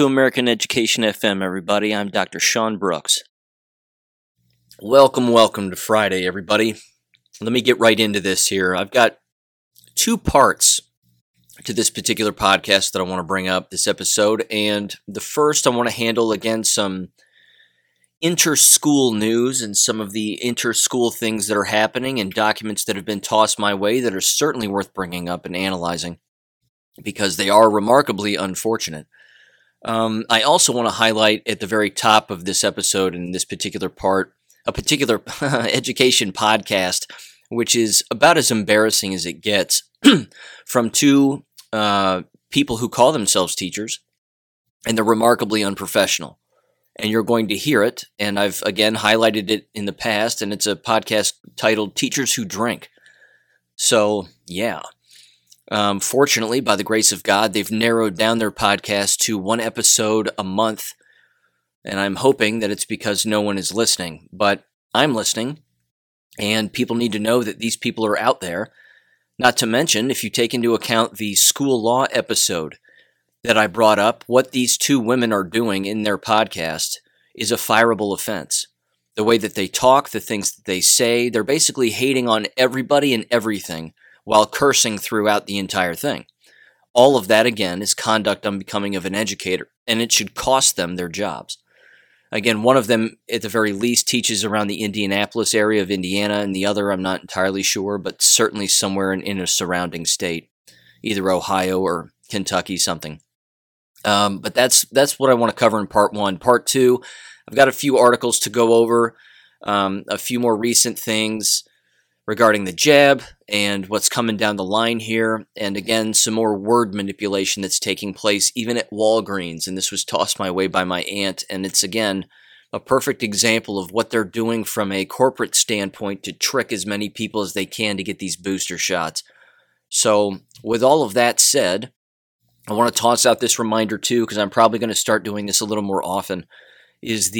to American Education FM, everybody. I'm Dr. Sean Brooks. Welcome to Friday, everybody. Let me get right into this here. I've got two parts to this particular podcast that I want to bring up this episode. And the first, I want to handle, again, some inter-school news and some of the inter-school things that are happening and documents that have been tossed my way that are certainly worth bringing up and analyzing because they are remarkably unfortunate. I also want to highlight at the very top of this episode and this particular part, a particular education podcast, which is about as embarrassing as it gets from two people who call themselves teachers, and they're remarkably unprofessional. And you're going to hear it, and I've, again, highlighted it in the past, and it's a podcast titled Teachers Who Drink. So, yeah. Fortunately, by the grace of God, they've narrowed down their podcast to one episode a month, and I'm hoping that it's because no one is listening. But I'm listening, and people need to know that these people are out there. Not to mention, if you take into account the school law episode that I brought up, what these two women are doing in their podcast is a fireable offense. The way that they talk, the things that they say, they're basically hating on everybody and everything while cursing throughout the entire thing. All of that, again, is conduct unbecoming of an educator, and it should cost them their jobs. Again, one of them, at the very least, teaches around the Indianapolis area of Indiana, and the other, I'm not entirely sure, but certainly somewhere in a surrounding state, either Ohio or Kentucky, something. But that's what I want to cover in part one. Part two, I've got a few articles to go over, a few more recent things regarding the jab and what's coming down the line here. And again, some more word manipulation that's taking place even at Walgreens. And this was tossed my way by my aunt. And it's, again, a perfect example of what they're doing from a corporate standpoint to trick as many people as they can to get these booster shots. So with all of that said, I want to toss out this reminder too, because I'm probably going to start doing this a little more often, is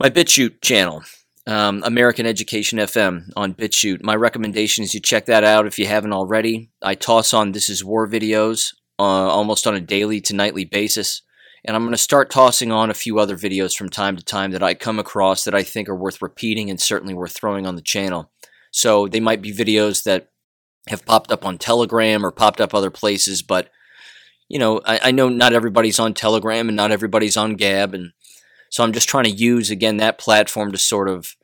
my BitChute channel, American Education FM on BitChute. My recommendation is you check that out if you haven't already. I toss on This Is War videos almost on a daily to nightly basis, and I'm going to start tossing on a few other videos from time to time that I come across that I think are worth repeating and certainly worth throwing on the channel. So they might be videos that have popped up on Telegram or popped up other places, but you know, I know not everybody's on Telegram and not everybody's on Gab, and so I'm just trying to use, again, that platform to sort of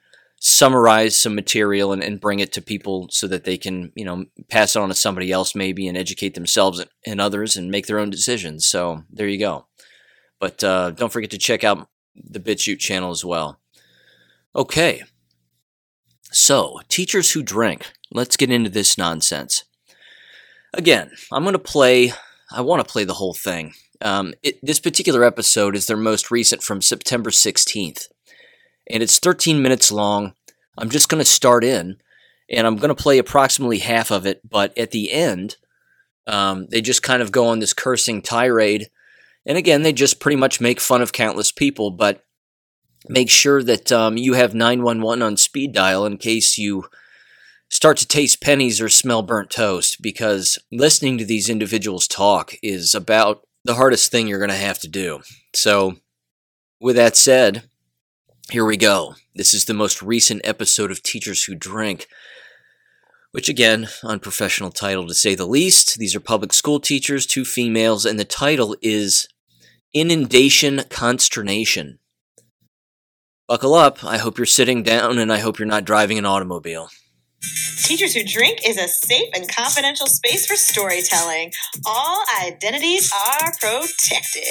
summarize some material and bring it to people so that they can, you know, pass it on to somebody else maybe and educate themselves and others and make their own decisions. So there you go. But don't forget to check out the BitChute channel as well. Okay. So, Teachers Who Drink. Let's get into this nonsense. Again, I want to play the whole thing. This particular episode is their most recent from September 16th, and it's 13 minutes long. I'm just going to start in, and I'm going to play approximately half of it, but at the end, they just kind of go on this cursing tirade, and again, they just pretty much make fun of countless people, but make sure that you have 911 on speed dial in case you start to taste pennies or smell burnt toast, because listening to these individuals talk is about the hardest thing you're going to have to do. So with that said, here we go. This is the most recent episode of Teachers Who Drink, which, again, unprofessional title to say the least. These are public school teachers, two females, and the title is Inundation Consternation. Buckle up. I hope you're sitting down, and I hope you're not driving an automobile. Teachers Who Drink is a safe and confidential space for storytelling. All identities are protected.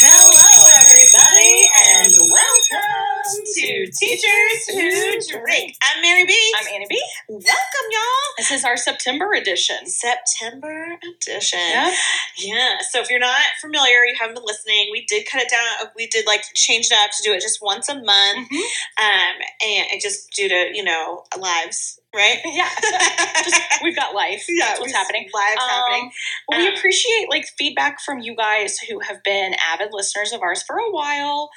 Hello, everybody, and welcome to Teachers Who Drink. I'm Mary B. I'm Annie B. Welcome, y'all. This is our September edition. Yeah. Yeah. So if you're not familiar, you haven't been listening, we did cut it down. We did change it up to do it just once a month, and just due to, lives. Right? Yeah. We've got life. Yeah. That's what's happening. Lives happening. We appreciate feedback from you guys who have been avid listeners of ours for a while.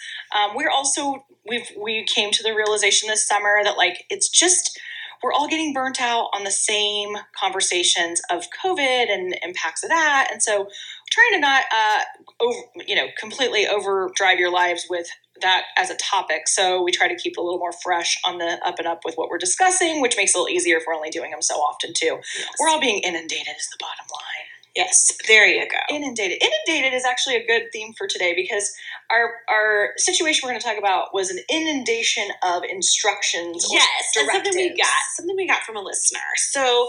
We came to the realization this summer that it's just, we're all getting burnt out on the same conversations of COVID and impacts of that. And so trying to not, completely overdrive your lives with that as a topic. So we try to keep a little more fresh on the up and up with what we're discussing, which makes it a little easier if we're only doing them so often too. Yes. We're all being inundated is the bottom line. Yes, there you go. Inundated. Inundated is actually a good theme for today because our situation we're going to talk about was an inundation of instructions. Yes, or directives. Something we got from a listener. So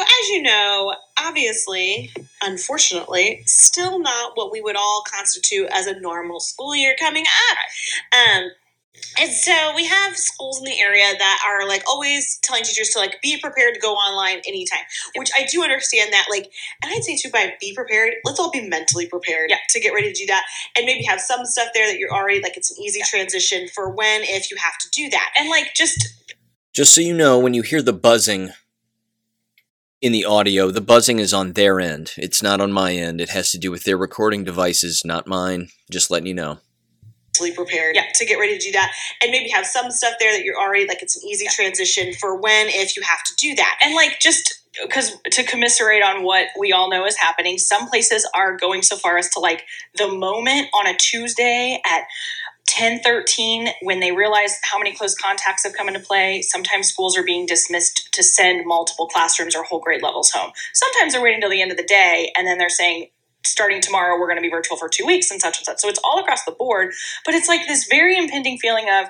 as you know, obviously, unfortunately, still not what we would all constitute as a normal school year coming up. And so we have schools in the area that are like always telling teachers to like be prepared to go online anytime, which I do understand that like, and I'd say too by be prepared, let's all be mentally prepared to get ready to do that and maybe have some stuff there that you're already like, it's an easy transition for when, if you have to do that. And like, just so you know, when you hear the buzzing in the audio, the buzzing is on their end. It's not on my end. It has to do with their recording devices, not mine. Just letting you know. Prepared to get ready to do that and maybe have some stuff there that you're already like it's an easy transition for when if you have to do that. And like just because to commiserate on what we all know is happening, some places are going so far as to like the moment on a Tuesday at 10:13 when they realize how many close contacts have come into play, sometimes schools are being dismissed to send multiple classrooms or whole grade levels home. Sometimes they're waiting till the end of the day and then they're saying starting tomorrow, we're going to be virtual for 2 weeks and such and such. So it's all across the board, but it's like this very impending feeling of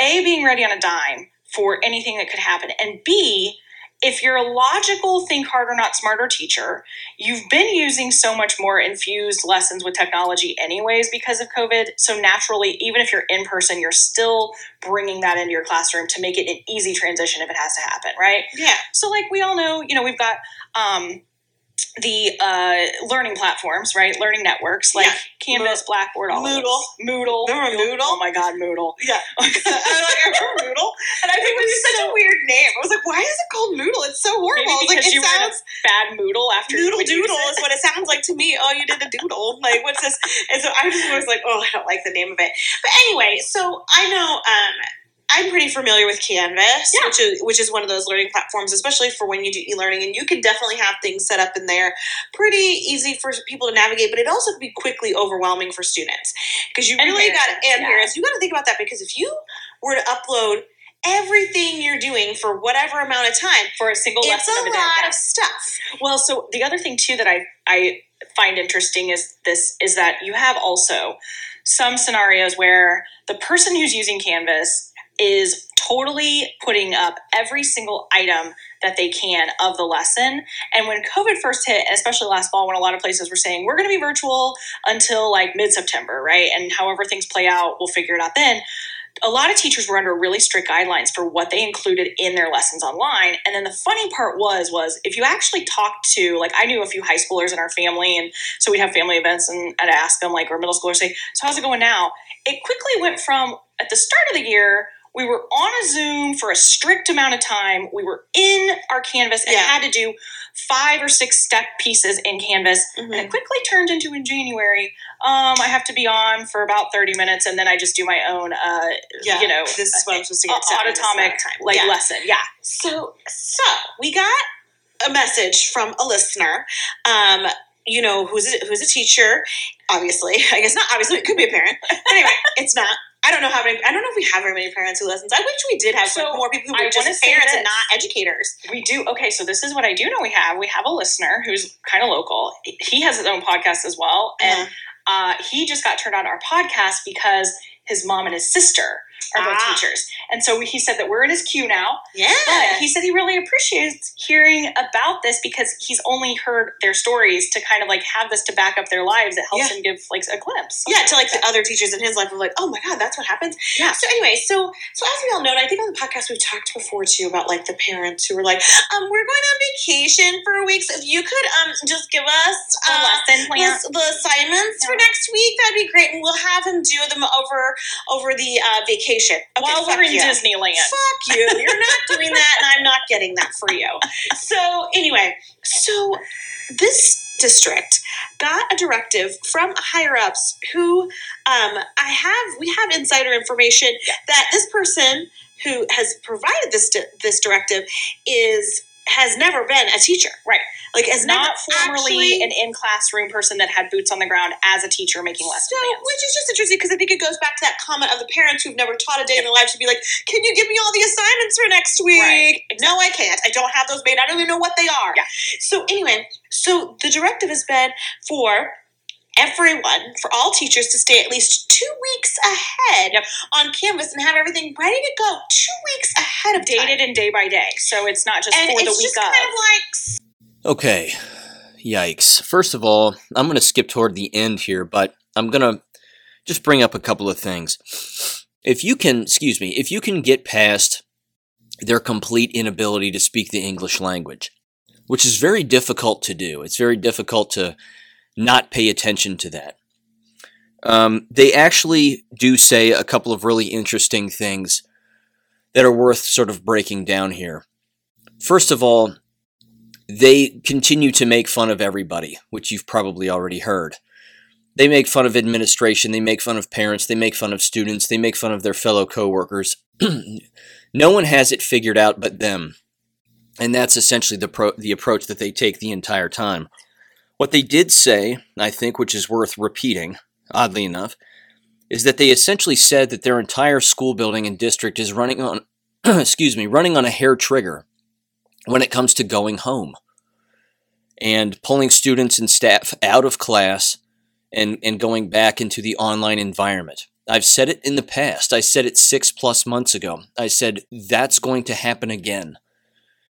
A, being ready on a dime for anything that could happen. And B, if you're a logical, think harder, not smarter teacher, you've been using so much more infused lessons with technology anyways because of COVID. So naturally, even if you're in person, you're still bringing that into your classroom to make it an easy transition if it has to happen, right? Yeah. So like we all know, you know, we've got, the learning platforms, right? Learning networks like Canvas, Blackboard, all Moodle. Remember Moodle? Oh my God, Moodle. Yeah. I remember Moodle. And I think it was such a weird name. I was like, why is it called Moodle? It's so horrible. Maybe because like, you sounds bad Moodle after Noodle Doodle is what it sounds like to me. Oh, you did a doodle. Like, what's this? And so I just was like, oh, I don't like the name of it. But anyway, so I know I'm pretty familiar with Canvas, which is one of those learning platforms, especially for when you do e-learning. And you can definitely have things set up in there pretty easy for people to navigate, but it also can be quickly overwhelming for students because you really got to, and parents, you got to think about that because if you were to upload everything you're doing for whatever amount of time for a single lesson, it's a lot of stuff. Well, so the other thing too that I find interesting is that you have also some scenarios where the person who's using Canvas is totally putting up every single item that they can of the lesson. And when COVID first hit, especially last fall, when a lot of places were saying, we're going to be virtual until like mid-September, right? And however things play out, we'll figure it out then. A lot of teachers were under really strict guidelines for what they included in their lessons online. And then the funny part was if you actually talked to, like I knew a few high schoolers in our family, and so we'd have family events and I'd ask them like, or middle schoolers say, so how's it going now? It quickly went from at the start of the year, we were on a Zoom for a strict amount of time. We were in our Canvas and had to do 5 or 6 step pieces in Canvas. Mm-hmm. And it quickly turned into in January, I have to be on for about 30 minutes and then I just do my own, this is what I'm supposed to get autotomic like lesson. Yeah. So we got a message from a listener, who's a teacher, obviously, I guess not obviously, it could be a parent. Anyway, it's not. I don't know if we have very many parents who lessons. I wish we did have more people who were just parents and not educators. We do. Okay, so this is what I do know we have. We have a listener who's kind of local. He has his own podcast as well. And he just got turned on our podcast because his mom and his sister are both teachers. And so he said that we're in his queue now. Yeah. But he said he really appreciates hearing about this because he's only heard their stories to kind of like have this to back up their lives. It helps him give like a glimpse. Yeah, to like the other teachers in his life. I'm like, oh my God, that's what happens. Yeah. So anyway, so as we all know, and I think on the podcast we've talked before too about like the parents who were like, we're going on vacation for a week. So if you could just give us the assignments for next week, that'd be great. And we'll have him do them over the vacation. Okay, while we're in Disneyland. Fuck you. You're not doing that and I'm not getting that for you. So anyway, so this district got a directive from higher-ups who we have insider information that this person who has provided this directive is has never been a teacher, right? Like, is not formerly actually an in-classroom person that had boots on the ground as a teacher making lessons. So, plans. Which is just interesting because I think it goes back to that comment of the parents who've never taught a day in their lives to be like, can you give me all the assignments for next week? Right, exactly. No, I can't. I don't have those made. I don't even know what they are. Yeah. So anyway, so the directive has been for everyone, for all teachers to stay at least 2 weeks ahead on Canvas and have everything ready to go 2 weeks ahead of time. Dated and day by day. So it's not just for the week just kind of. Like... Okay. Yikes. First of all, I'm going to skip toward the end here, but I'm going to just bring up a couple of things. If you can get past their complete inability to speak the English language, which is very difficult to do. It's very difficult to not pay attention to that. They actually do say a couple of really interesting things that are worth sort of breaking down here. First of all, they continue to make fun of everybody, which you've probably already heard. They make fun of administration, they make fun of parents, they make fun of students, they make fun of their fellow coworkers. No one has it figured out but them. And that's essentially the approach that they take the entire time. What they did say, I think, which is worth repeating, oddly enough, is that they essentially said that their entire school building and district is running on a hair trigger when it comes to going home and pulling students and staff out of class and going back into the online environment. I've said it in the past. I said it 6+ months ago. I said that's going to happen again.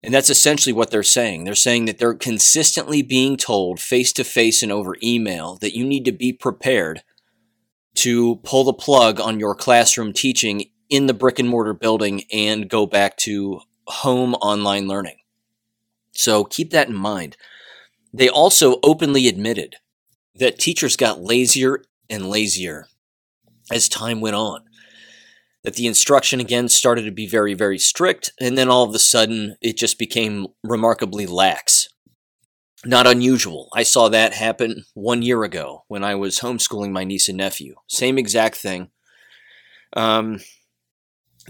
And that's essentially what they're saying. They're saying that they're consistently being told face-to-face and over email that you need to be prepared to pull the plug on your classroom teaching in the brick-and-mortar building and go back to home online learning. So keep that in mind. They also openly admitted that teachers got lazier and lazier as time went on. That the instruction again started to be very, very strict, and then all of a sudden it just became remarkably lax. Not unusual. I saw that happen 1 year ago when I was homeschooling my niece and nephew. Same exact thing.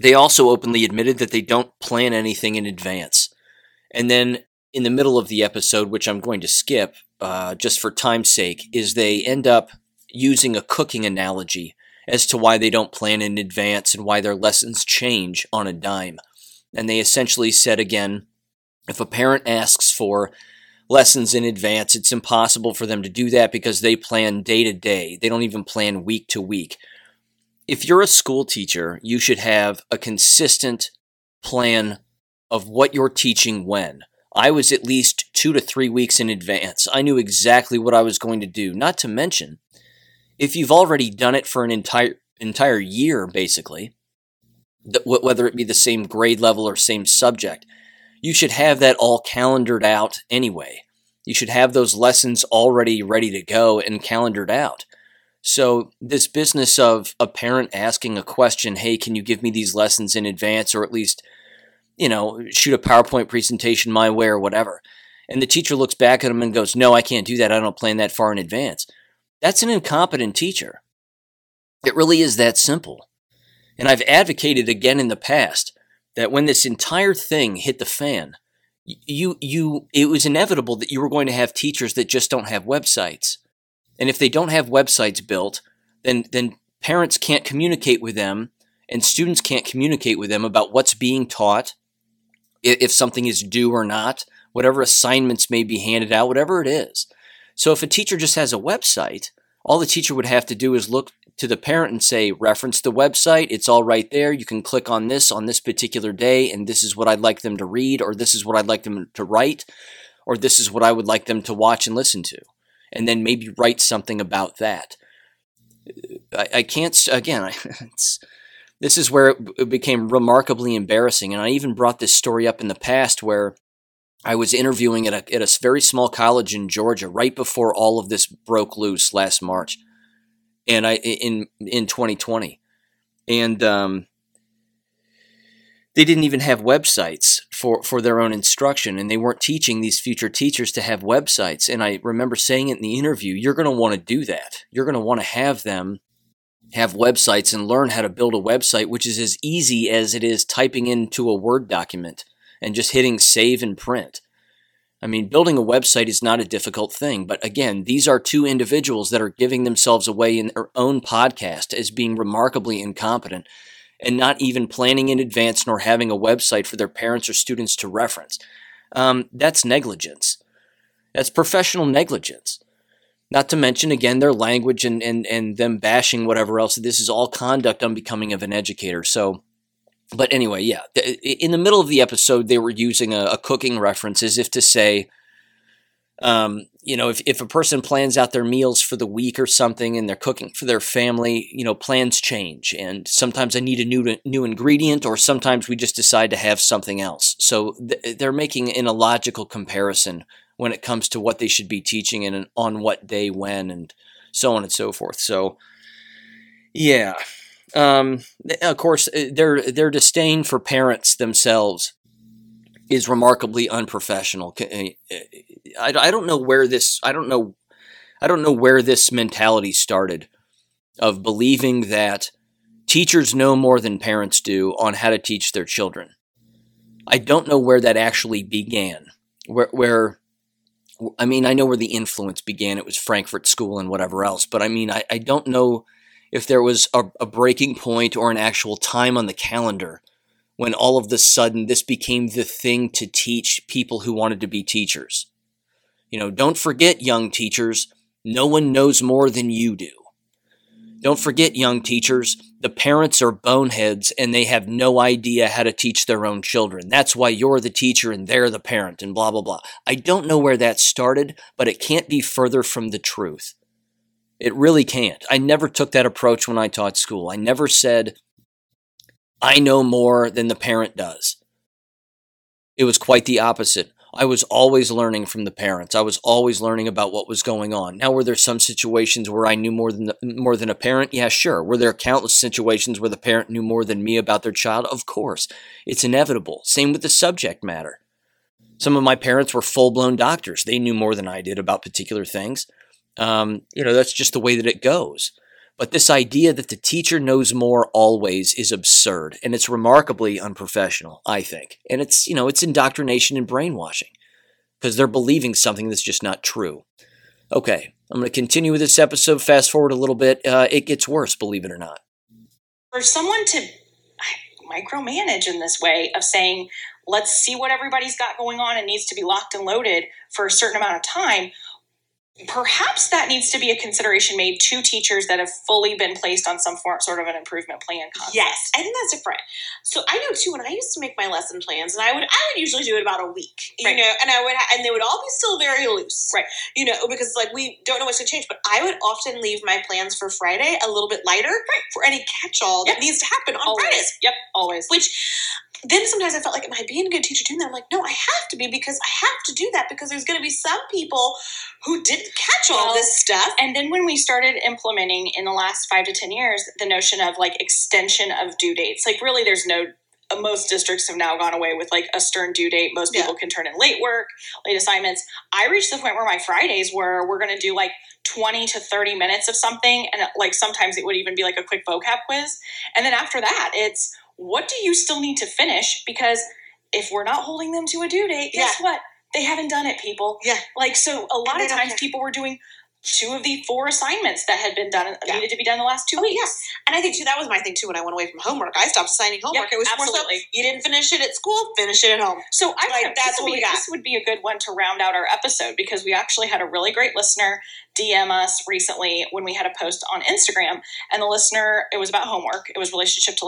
They also openly admitted that they don't plan anything in advance. And then in the middle of the episode, which I'm going to skip just for time's sake, is they end up using a cooking analogy as to why they don't plan in advance and why their lessons change on a dime. And they essentially said again, if a parent asks for lessons in advance, it's impossible for them to do that because they plan day to day. They don't even plan week to week. If you're a school teacher, you should have a consistent plan of what you're teaching when. I was at least 2 to 3 weeks in advance. I knew exactly what I was going to do, not to mention... if you've already done it for an entire year, basically, whether it be the same grade level or same subject, you should have that all calendared out anyway. You should have those lessons already ready to go and calendared out. So this business of a parent asking a question, hey, can you give me these lessons in advance or at least, shoot a PowerPoint presentation my way or whatever. And the teacher looks back at him and goes, no, I can't do that. I don't plan that far in advance. That's an incompetent teacher. It really is that simple. And I've advocated again in the past that when this entire thing hit the fan, it was inevitable that you were going to have teachers that just don't have websites. And if they don't have websites built, then parents can't communicate with them and students can't communicate with them about what's being taught, if something is due or not, whatever assignments may be handed out, whatever it is. So if a teacher just has a website, all the teacher would have to do is look to the parent and say, reference the website. It's all right there. You can click on this particular day, and this is what I'd like them to read, or this is what I'd like them to write, or this is what I would like them to watch and listen to, and then maybe write something about that. This is where it became remarkably embarrassing, and I even brought this story up in the past where I was interviewing at a very small college in Georgia right before all of this broke loose last March, and in 2020, and they didn't even have websites for their own instruction, and they weren't teaching these future teachers to have websites. And I remember saying it in the interview: "You're going to want to do that. You're going to want to have them have websites and learn how to build a website, which is as easy as it is typing into a Word document." and just hitting save and print. I mean, building a website is not a difficult thing, but again, these are two individuals that are giving themselves away in their own podcast as being remarkably incompetent and not even planning in advance nor having a website for their parents or students to reference. That's negligence. That's professional negligence. Not to mention, again, their language and them bashing whatever else. This is all conduct unbecoming of an educator. So, but anyway, yeah. In the middle of the episode, they were using a cooking reference as if to say, if a person plans out their meals for the week or something and they're cooking for their family, plans change. And sometimes I need a new ingredient, or sometimes we just decide to have something else. So they're making an illogical comparison when it comes to what they should be teaching and on what day, when, and so on and so forth. So, yeah. Of course, their disdain for parents themselves is remarkably unprofessional. I don't know where this mentality started of believing that teachers know more than parents do on how to teach their children. I don't know where that actually began. I know where the influence began. It was Frankfurt School and whatever else, but I don't know if there was a breaking point or an actual time on the calendar when all of the sudden this became the thing to teach people who wanted to be teachers. Don't forget, young teachers, no one knows more than you do. Don't forget, young teachers, the parents are boneheads and they have no idea how to teach their own children. That's why you're the teacher and they're the parent and blah, blah, blah. I don't know where that started, but it can't be further from the truth. It really can't. I never took that approach when I taught school. I never said, I know more than the parent does. It was quite the opposite. I was always learning from the parents. I was always learning about what was going on. Now, were there some situations where I knew more than a parent? Yeah, sure. Were there countless situations where the parent knew more than me about their child? Of course. It's inevitable. Same with the subject matter. Some of my parents were full-blown doctors. They knew more than I did about particular things. That's just the way that it goes. But this idea that the teacher knows more always is absurd, and it's remarkably unprofessional, I think. And it's indoctrination and brainwashing because they're believing something that's just not true. Okay, I'm going to continue with this episode. Fast forward a little bit. It gets worse, believe it or not. For someone to micromanage in this way of saying, let's see what everybody's got going on and needs to be locked and loaded for a certain amount of time, perhaps that needs to be a consideration made to teachers that have fully been placed on some form, sort of an improvement plan concept. Yes, I think that's different. So I know too, when I used to make my lesson plans, and I would usually do it about a week, right. and they would all be still very loose, right? Because we don't know what's going to change. But I would often leave my plans for Friday a little bit lighter, right, for any catch-all that needs to happen on always. Fridays. Yep, always. Then sometimes I felt like, am I being a good teacher doing that? I'm like, no, I have to be because I have to do that because there's going to be some people who didn't catch all this stuff. And then when we started implementing in the last 5 to 10 years, the notion of extension of due dates, really there's no, most districts have now gone away with a stern due date. Most people can turn in late work, late assignments. I reached the point where my Fridays were, we're going to do 20 to 30 minutes of something. And sometimes it would even be a quick vocab quiz. And then after that, it's, what do you still need to finish? Because if we're not holding them to a due date, guess what? They haven't done it, people. Yeah. So a lot of times people were doing 2 of the 4 assignments that had been done, needed to be done the last 2 weeks. Yes. And I think, too, that was my thing, too, when I went away from homework. I stopped assigning homework. Yep, it was absolutely. More so, you didn't finish it at school, finish it at home. So I think this would be a good one to round out our episode because we actually had a really great listener DM us recently when we had a post on Instagram. And the listener, it was about homework. It was relationship to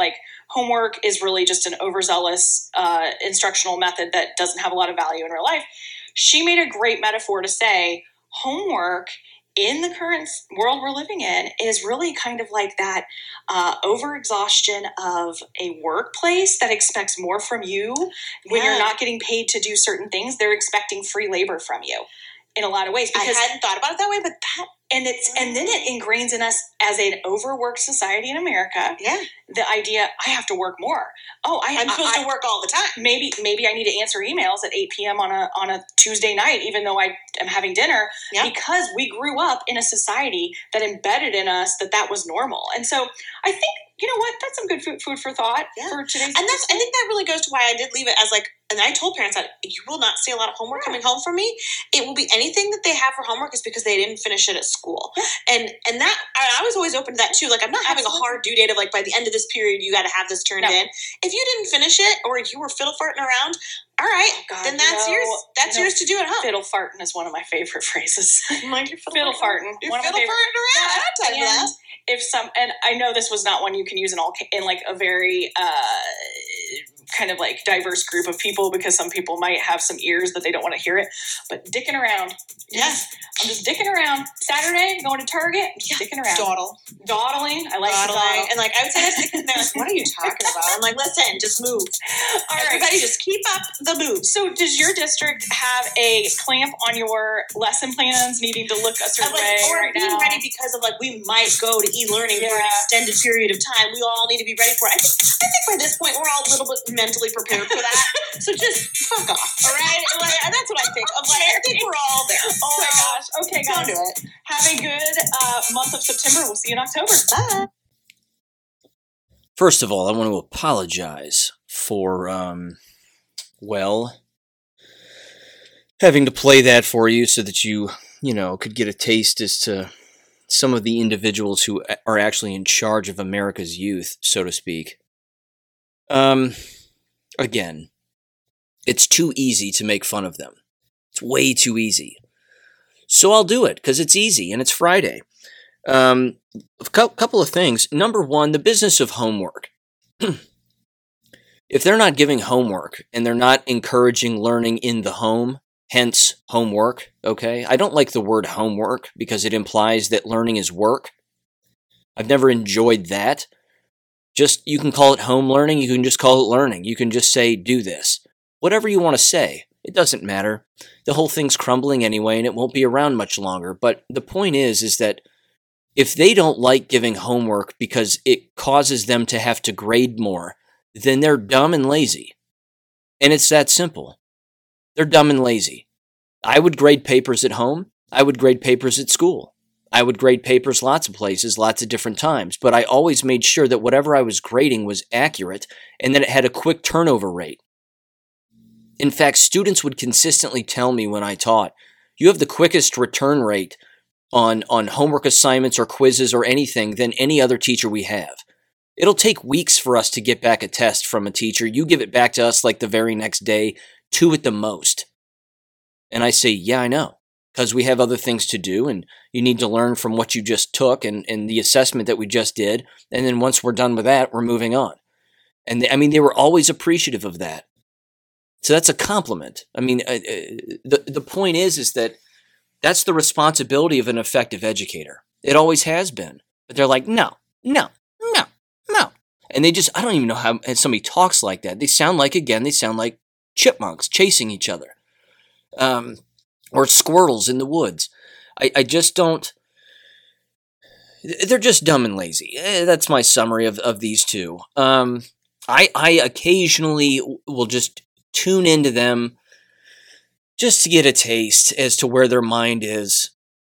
homework is really just an overzealous instructional method that doesn't have a lot of value in real life. She made a great metaphor to say homework in the current world we're living in is really kind of that overexhaustion of a workplace that expects more from you when you're not getting paid to do certain things. They're expecting free labor from you in a lot of ways. Because I hadn't thought about it that way, but that... And then it ingrains in us as an overworked society in America. Yeah. The idea, I have to work more. Oh, I'm supposed to work all the time. Maybe I need to answer emails at 8 p.m. on a Tuesday night, even though I am having dinner, because we grew up in a society that embedded in us that was normal. And so I think, you know what, that's some good good food for thought for today's. And that's, I think that really goes to why I did leave it as like, and I told parents that you will not see a lot of homework coming home from me. It will be anything that they have for homework is because they didn't finish it at school. Yeah. And that, I was always open to that too. Like, I'm not having a hard due date of like, by the end of this period, you got to have this turned in. If you didn't finish it or you were fiddle farting around, all right, then that's yours. That's yours to do at home. Fiddle farting is one of my favorite phrases. I'm like, you're fiddle farting. You're fiddle farting around. I don't tell you that. And I know this was not one you can use in like a very kind of like diverse group of people, because some people might have some ears that they don't want to hear it, but dicking around. Yes. I'm just dicking around. Saturday, going to Target, dicking around. Dawdling. I like to dawdle. And like, I would say that's dicking. They're like, what are you talking about? I'm like, listen, just move. All right. Everybody just keep up the move. So does your district have a clamp on your lesson plans needing to look a certain way or right being now? Ready because of like, we might go to e-learning for an extended period of time. We all need to be ready for it. I think by this point, we're all a little bit mentally prepared for that. So just fuck off. All right? Like, that's what I think. I'm like, I think we're all there. Oh my gosh. Okay, guys. Don't do it. Have a good month of September. We'll see you in October. Bye. First of all, I want to apologize for, having to play that for you so that you know, could get a taste as to some of the individuals who are actually in charge of America's youth, so to speak. Again, it's too easy to make fun of them. It's way too easy. So I'll do it because it's easy and it's Friday. A couple of things. Number one, the business of homework. If they're not giving homework and they're not encouraging learning in the home, hence homework, okay? I don't like the word homework because it implies that learning is work. I've never enjoyed that. Just, you can call it home learning, you can just call it learning, you can just say, do this. Whatever you want to say, it doesn't matter. The whole thing's crumbling anyway, and it won't be around much longer. But the point is that if they don't like giving homework because it causes them to have to grade more, then they're dumb and lazy. And it's that simple. They're dumb and lazy. I would grade papers at home. I would grade papers at school. I would grade papers lots of places, lots of different times, but I always made sure that whatever I was grading was accurate and that it had a quick turnover rate. In fact, students would consistently tell me when I taught, you have the quickest return rate on homework assignments or quizzes or anything than any other teacher we have. It'll take weeks for us to get back a test from a teacher. You give it back to us like the very next day, 2 at the most. And I say, yeah, I know. Because we have other things to do, and you need to learn from what you just took and the assessment that we just did. And then once we're done with that, we're moving on. And they were always appreciative of that. So that's a compliment. I mean, the point is that that's the responsibility of an effective educator. It always has been. But they're like, no. And they just, I don't even know how somebody talks like that. They sound like chipmunks chasing each other. Or squirrels in the woods. I just don't. They're just dumb and lazy. That's my summary of these two. I occasionally will just tune into them just to get a taste as to where their mind is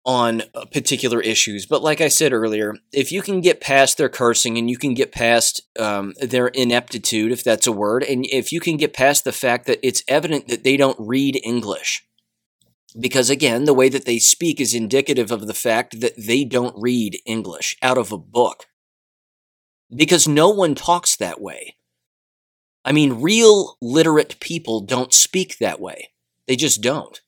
on particular issues. But like I said earlier, if you can get past their cursing and you can get past their ineptitude, if that's a word, and if you can get past the fact that it's evident that they don't read English. Because again, the way that they speak is indicative of the fact that they don't read English out of a book. Because no one talks that way. I mean, real literate people don't speak that way. They just don't.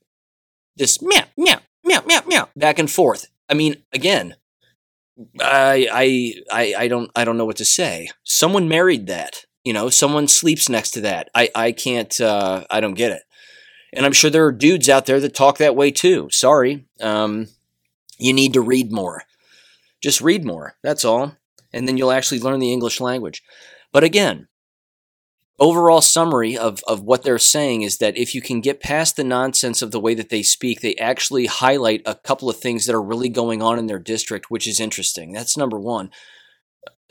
This meow, meow, meow, meow, meow, back and forth. I mean, again, I don't know what to say. Someone married that. You know, someone sleeps next to that. I can't, I don't get it. And I'm sure there are dudes out there that talk that way too. Sorry. You need to read more. Just read more. That's all. And then you'll actually learn the English language. But again, overall summary of what they're saying is that if you can get past the nonsense of the way that they speak, they actually highlight a couple of things that are really going on in their district, which is interesting. That's number one.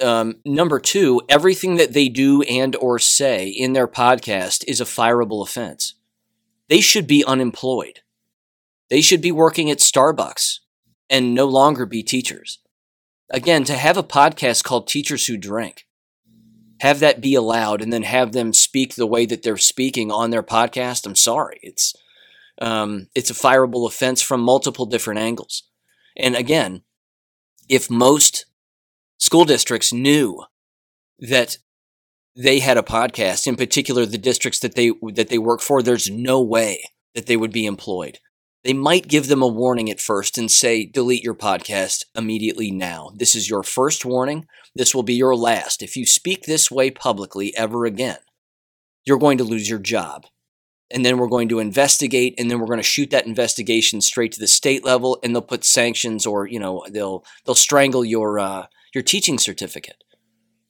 Number two, everything that they do and or say in their podcast is a fireable offense. They should be unemployed. They should be working at Starbucks and no longer be teachers. Again, to have a podcast called Teachers Who Drink, have that be allowed and then have them speak the way that they're speaking on their podcast, I'm sorry. It's a fireable offense from multiple different angles. And again, if most school districts knew that they had a podcast, in particular the districts that they work for, there's no way that they would be employed. They might give them a warning at first and say, delete your podcast immediately now. This is your first warning. This will be your last. If you speak this way publicly ever again, you're going to lose your job. And then we're going to investigate, and then we're going to shoot that investigation straight to the state level, and they'll put sanctions, or they'll strangle your teaching certificate.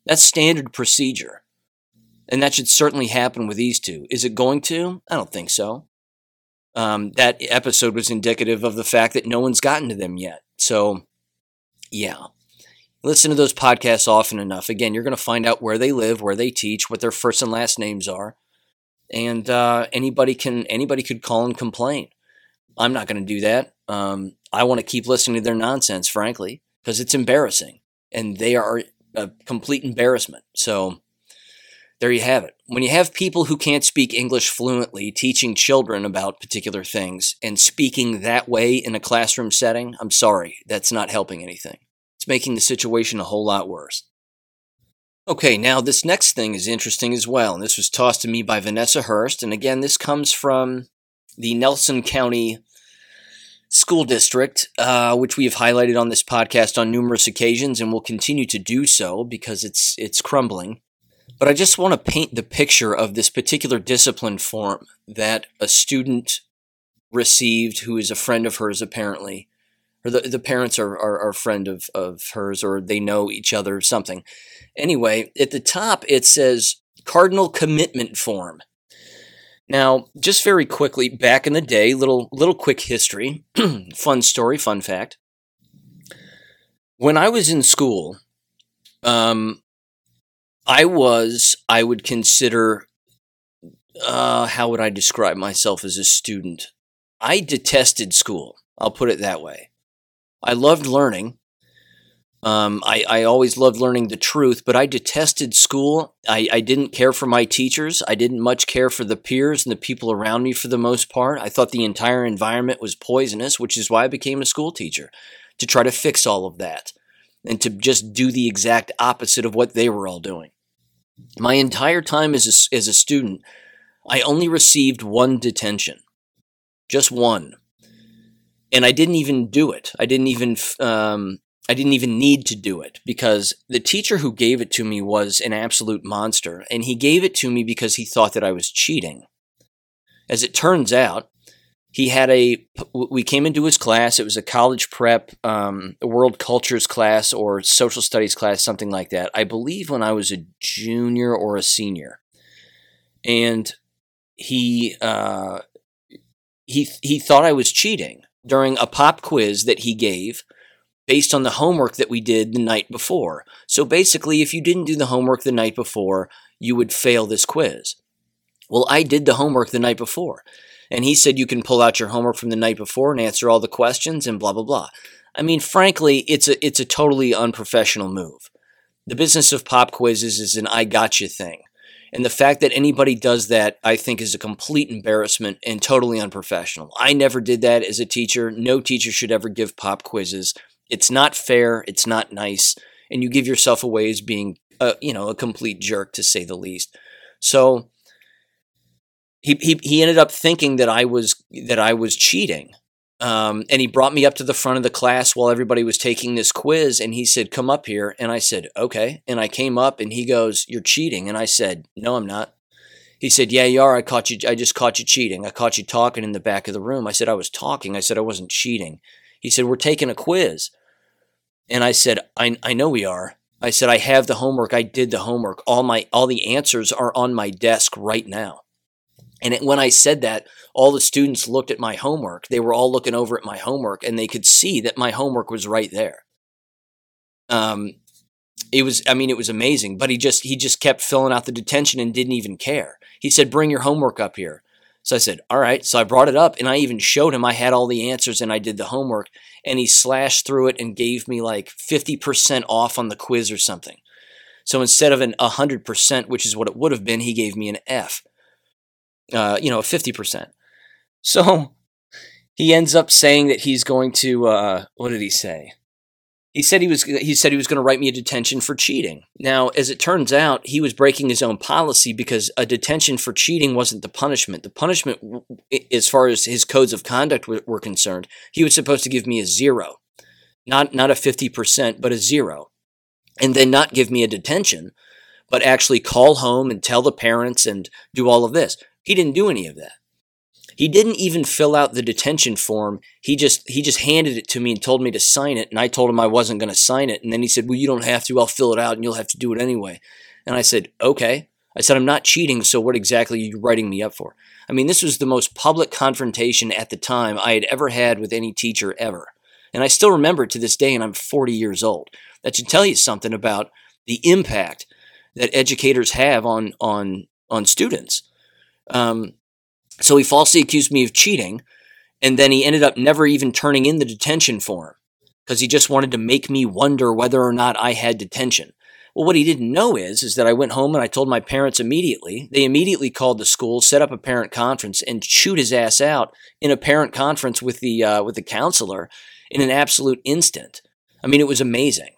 That's standard procedure, and that should certainly happen with these two. Is it going to? I don't think so. That episode was indicative of the fact that no one's gotten to them yet. So, yeah. Listen to those podcasts often enough. Again, you're going to find out where they live, where they teach, what their first and last names are. And anybody could call and complain. I'm not going to do that. I want to keep listening to their nonsense, frankly, because it's embarrassing. And they are a complete embarrassment. So there you have it. When you have people who can't speak English fluently teaching children about particular things and speaking that way in a classroom setting, I'm sorry, that's not helping anything. It's making the situation a whole lot worse. Okay, now this next thing is interesting as well, and this was tossed to me by Vanessa Hurst, and again, this comes from the Nelson County School District, which we have highlighted on this podcast on numerous occasions and will continue to do so because it's crumbling. But I just want to paint the picture of this particular discipline form that a student received who is a friend of hers apparently, or the parents are a friend of hers, or they know each other or something. Anyway, at the top, it says Cardinal Commitment Form. Now, just very quickly, back in the day, little quick history, fun story, fun fact. When I was in school, I would consider, how would I describe myself as a student? I detested school. I'll put it that way. I loved learning. I always loved learning the truth, but I detested school. I didn't care for my teachers. I didn't much care for the peers and the people around me for the most part. I thought the entire environment was poisonous, which is why I became a school teacher, to try to fix all of that and to just do the exact opposite of what they were all doing. My entire time as a student, I only received one detention, just one. And I didn't even do it. I didn't even need to do it because the teacher who gave it to me was an absolute monster, and he gave it to me because he thought that I was cheating. As it turns out, we came into his class. It was a college prep, world cultures class or social studies class, something like that. I believe when I was a junior or a senior, and he thought I was cheating during a pop quiz that he gave based on the homework that we did the night before. So basically, if you didn't do the homework the night before, you would fail this quiz. Well, I did the homework the night before, and he said you can pull out your homework from the night before and answer all the questions and blah, blah, blah. I mean, frankly, it's a totally unprofessional move. The business of pop quizzes is an I gotcha thing, and the fact that anybody does that, I think, is a complete embarrassment and totally unprofessional. I never did that as a teacher. No teacher should ever give pop quizzes. It's not fair. It's not nice. And you give yourself away as being a complete jerk, to say the least. So he ended up thinking that I was cheating. And he brought me up to the front of the class while everybody was taking this quiz, and he said, come up here. And I said, okay. And I came up, and he goes, you're cheating. And I said, no, I'm not. He said, yeah, you are. I just caught you cheating. I caught you talking in the back of the room. I said, I was talking. I said, I wasn't cheating. He said, we're taking a quiz. And I said, I know we are. I said, I have the homework. I did the homework. All the answers are on my desk right now. And when I said that, all the students looked at my homework. They were all looking over at my homework, and they could see that my homework was right there. It was amazing, but he just kept filling out the detention and didn't even care. He said, bring your homework up here. So I said, all right. So I brought it up, and I even showed him I had all the answers and I did the homework, and he slashed through it and gave me like 50% off on the quiz or something. So instead of an 100%, which is what it would have been, he gave me an F, a 50%. So he ends up saying that he's going to, what did he say? He said he was going to write me a detention for cheating. Now, as it turns out, he was breaking his own policy because a detention for cheating wasn't the punishment. The punishment, as far as his codes of conduct were concerned, he was supposed to give me a 0, not a 50%, but a 0, and then not give me a detention, but actually call home and tell the parents and do all of this. He didn't do any of that. He didn't even fill out the detention form. He just handed it to me and told me to sign it, and I told him I wasn't going to sign it. And then he said, well, you don't have to. I'll fill it out, and you'll have to do it anyway. And I said, okay. I said, I'm not cheating, so what exactly are you writing me up for? I mean, this was the most public confrontation at the time I had ever had with any teacher ever. And I still remember it to this day, and I'm 40 years old. That should tell you something about the impact that educators have on students. So he falsely accused me of cheating, and then he ended up never even turning in the detention form because he just wanted to make me wonder whether or not I had detention. Well, what he didn't know is that I went home and I told my parents immediately. They immediately called the school, set up a parent conference, and chewed his ass out in a parent conference with the counselor in an absolute instant. I mean, it was amazing.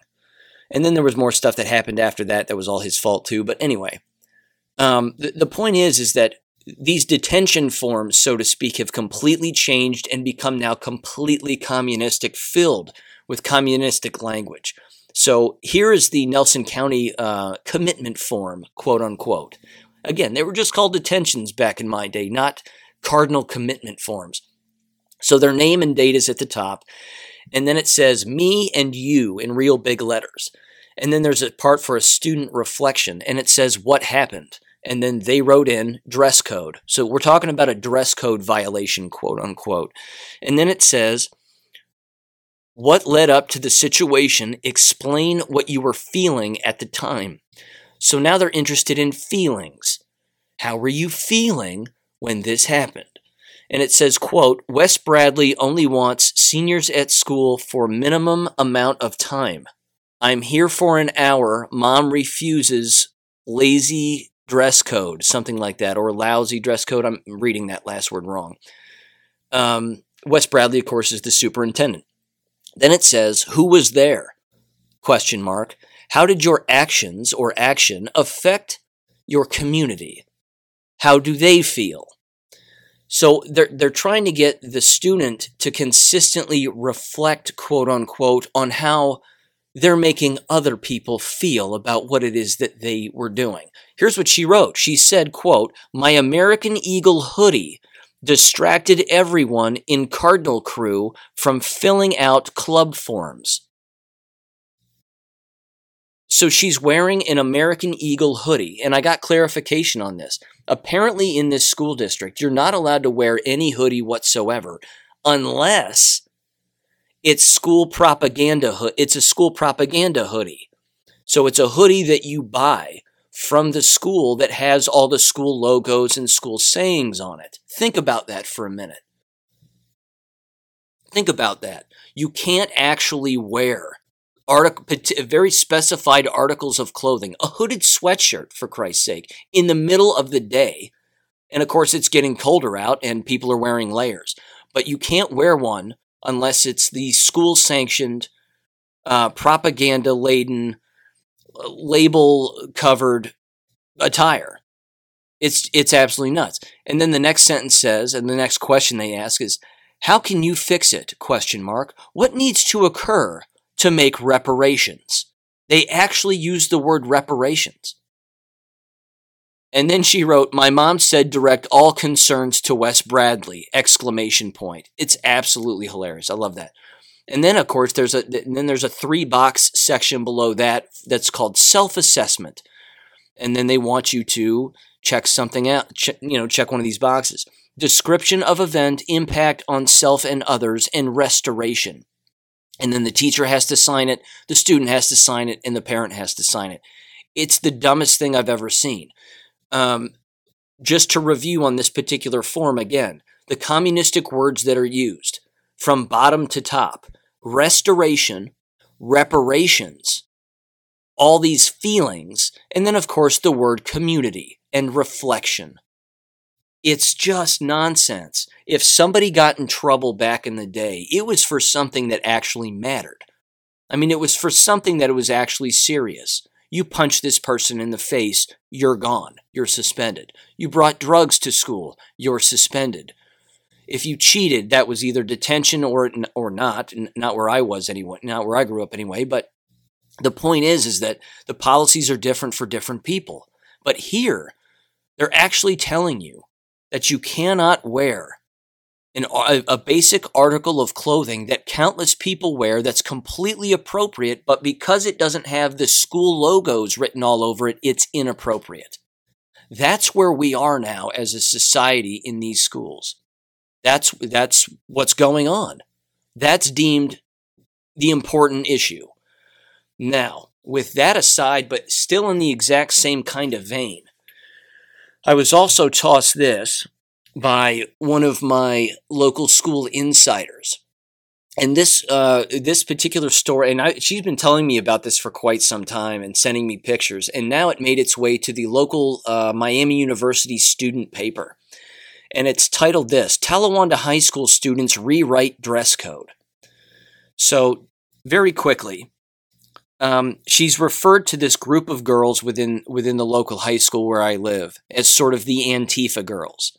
And then there was more stuff that happened after that. That was all his fault too. But anyway, the point is that these detention forms, so to speak, have completely changed and become now completely communistic, filled with communistic language. So here is the Nelson County commitment form, quote unquote. Again, they were just called detentions back in my day, not cardinal commitment forms. So their name and date is at the top. And then it says me and you in real big letters. And then there's a part for a student reflection, and it says what happened. And then they wrote in dress code. So we're talking about a dress code violation, quote unquote. And then it says, what led up to the situation? Explain what you were feeling at the time. So now they're interested in feelings. How were you feeling when this happened? And it says, quote, Wes Bradley only wants seniors at school for minimum amount of time. I'm here for an hour. Mom refuses. Lazy dress code, something like that, or lousy dress code. I'm reading that last word wrong. Wes Bradley, of course, is the superintendent. Then it says, who was there? Question mark. How did your actions or action affect your community? How do they feel? So they're trying to get the student to consistently reflect, quote unquote, on how they're making other people feel about what it is that they were doing. Here's what she wrote. She said, quote, my American Eagle hoodie distracted everyone in Cardinal Crew from filling out club forms. So she's wearing an American Eagle hoodie, and I got clarification on this. Apparently in this school district, you're not allowed to wear any hoodie whatsoever unless it's a school propaganda hoodie. So it's a hoodie that you buy from the school that has all the school logos and school sayings on it. Think about that for a minute. Think about that. You can't actually wear very specified articles of clothing, a hooded sweatshirt, for Christ's sake, in the middle of the day. And of course, it's getting colder out and people are wearing layers. But you can't wear one unless it's the school-sanctioned, propaganda-laden, label-covered attire. It's absolutely nuts. And then the next sentence says, and the next question they ask is, how can you fix it, question mark? What needs to occur to make reparations? They actually use the word reparations. And then she wrote, my mom said direct all concerns to Wes Bradley, exclamation point. It's absolutely hilarious. I love that. And then, of course, there's a 3-box section below that that's called self-assessment. And then they want you to check something out, check one of these boxes. Description of event, impact on self and others, and restoration. And then the teacher has to sign it, the student has to sign it, and the parent has to sign it. It's the dumbest thing I've ever seen. Just to review on this particular form again, the communistic words that are used from bottom to top, restoration, reparations, all these feelings, and then, of course, the word community and reflection. It's just nonsense. If somebody got in trouble back in the day, it was for something that actually mattered. I mean, it was for something that was actually serious. You punch this person in the face, you're gone. You're suspended. You brought drugs to school, you're suspended. If you cheated, that was either detention or not. Not where I was anyway, not where I grew up anyway. But the point is that the policies are different for different people. But here, they're actually telling you that you cannot wear a basic article of clothing that countless people wear that's completely appropriate, but because it doesn't have the school logos written all over it, it's inappropriate. That's where we are now as a society in these schools. That's what's going on. That's deemed the important issue. Now, with that aside, but still in the exact same kind of vein, I was also tossed this by one of my local school insiders. And this particular story, and she's been telling me about this for quite some time and sending me pictures, and now it made its way to the local Miami University student paper. And it's titled this, Talawanda High School Students Rewrite Dress Code. So, very quickly, she's referred to this group of girls within the local high school where I live as sort of the Antifa girls.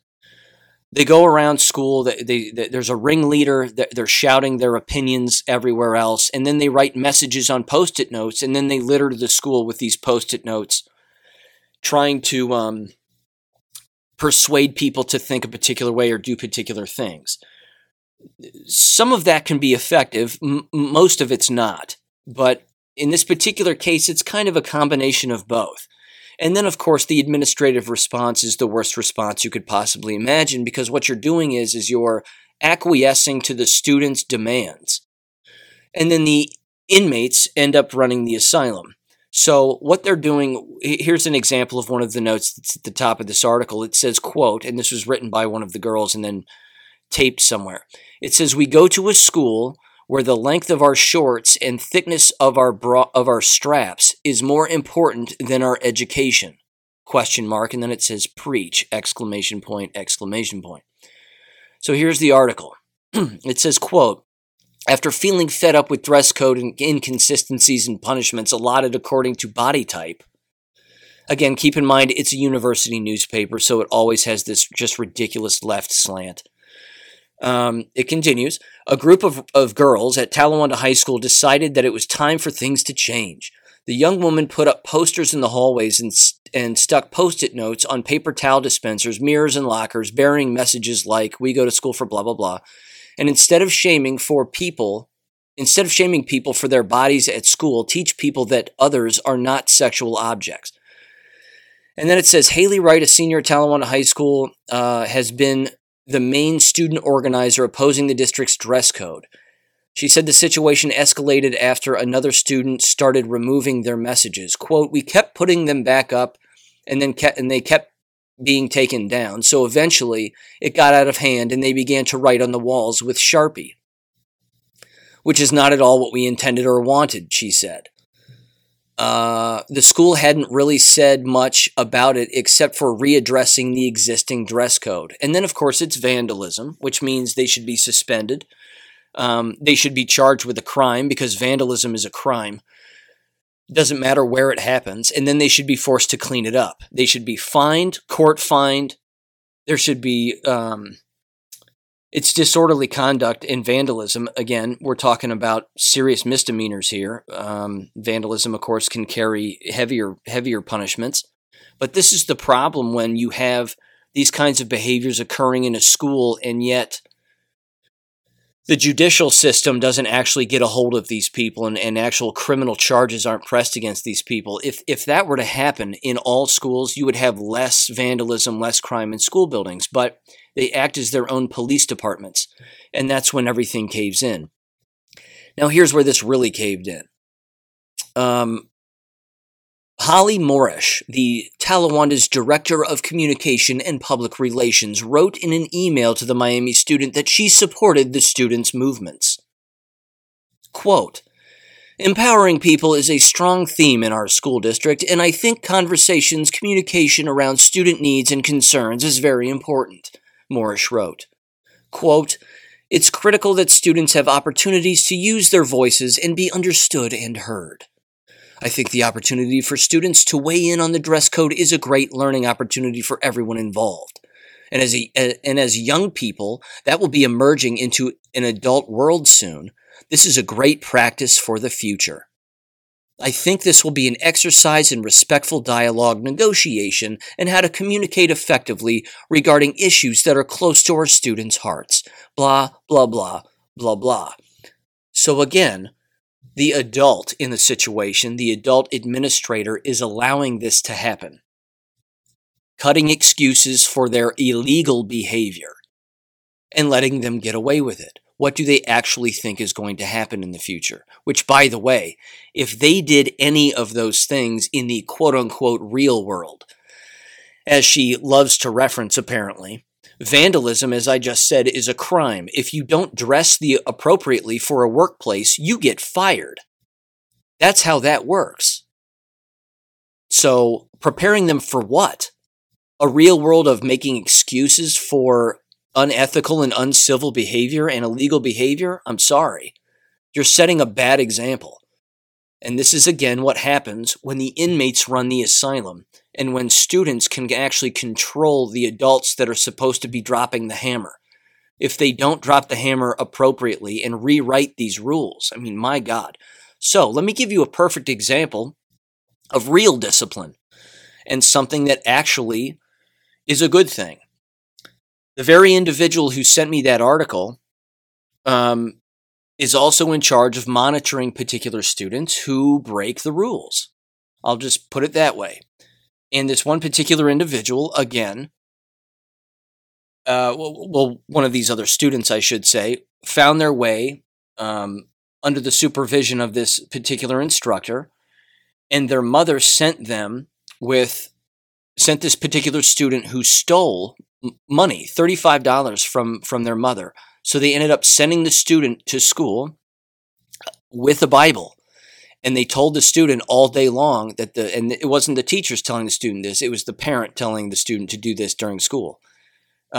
They go around school, there's a ringleader, they're shouting their opinions everywhere else, and then they write messages on Post-it notes, and then they litter the school with these Post-it notes, trying to persuade people to think a particular way or do particular things. Some of that can be effective, most of it's not, but in this particular case, it's kind of a combination of both. And then, of course, the administrative response is the worst response you could possibly imagine, because what you're doing is you're acquiescing to the students' demands. And then the inmates end up running the asylum. So what they're doing, here's an example of one of the notes that's at the top of this article. It says, quote, and this was written by one of the girls and then taped somewhere. It says, we go to a school where the length of our shorts and thickness of our straps is more important than our education, question mark, and then it says preach, exclamation point, exclamation point. So here's the article. It says, quote, after feeling fed up with dress code and inconsistencies and punishments allotted according to body type, again, keep in mind it's a university newspaper, so it always has this just ridiculous left slant. It continues, a group of girls at Talawanda High School decided that it was time for things to change. The young woman put up posters in the hallways and stuck Post-it notes on paper towel dispensers, mirrors, and lockers bearing messages like, we go to school for blah, blah, blah. And instead of shaming people for their bodies at school, teach people that others are not sexual objects. And then it says, Haley Wright, a senior at Talawanda High School, has been the main student organizer opposing the district's dress code. She said the situation escalated after another student started removing their messages. Quote, we kept putting them back up and they kept being taken down. So eventually it got out of hand and they began to write on the walls with Sharpie, which is not at all what we intended or wanted, she said. The school hadn't really said much about it except for readdressing the existing dress code. And then, of course, it's vandalism, which means they should be suspended. They should be charged with a crime because vandalism is a crime. Doesn't matter where it happens. And then they should be forced to clean it up. They should be fined, court fined. There should be, it's disorderly conduct and vandalism. Again, we're talking about serious misdemeanors here. Vandalism, of course, can carry heavier punishments. But this is the problem when you have these kinds of behaviors occurring in a school, and yet the judicial system doesn't actually get a hold of these people, and actual criminal charges aren't pressed against these people. If that were to happen in all schools, you would have less vandalism, less crime in school buildings. But they act as their own police departments, and that's when everything caves in. Now, here's where this really caved in. Holly Morrish, the Talawanda's Director of Communication and Public Relations, wrote in an email to the Miami student that she supported the students' movements. Quote, Empowering people is a strong theme in our school district, and I think communication around student needs and concerns is very important, Morrish wrote. Quote, "It's critical that students have opportunities to use their voices and be understood and heard. I think the opportunity for students to weigh in on the dress code is a great learning opportunity for everyone involved. And as young people that will be emerging into an adult world soon, this is a great practice for the future. I think this will be an exercise in respectful dialogue, negotiation, and how to communicate effectively regarding issues that are close to our students' hearts. Blah, blah, blah, blah, blah." So again, the adult in the situation, the adult administrator, is allowing this to happen, cutting excuses for their illegal behavior and letting them get away with it. What do they actually think is going to happen in the future? Which, by the way, if they did any of those things in the quote-unquote real world, as she loves to reference apparently, vandalism, as I just said, is a crime. If you don't dress appropriately for a workplace, you get fired. That's how that works. So preparing them for what? A real world of making excuses for unethical and uncivil behavior and illegal behavior? I'm sorry. You're setting a bad example. And this is again what happens when the inmates run the asylum and when students can actually control the adults that are supposed to be dropping the hammer. If they don't drop the hammer appropriately and rewrite these rules, I mean, my God. So let me give you a perfect example of real discipline and something that actually is a good thing. The very individual who sent me that article is also in charge of monitoring particular students who break the rules. I'll just put it that way. And this one particular individual, again, one of these other students, I should say, found their way under the supervision of this particular instructor, and their mother sent this particular student who stole money, $35 from their mother. So they ended up sending the student to school with a Bible. And they told the student all day long that and it wasn't the teachers telling the student this, it was the parent telling the student to do this during school,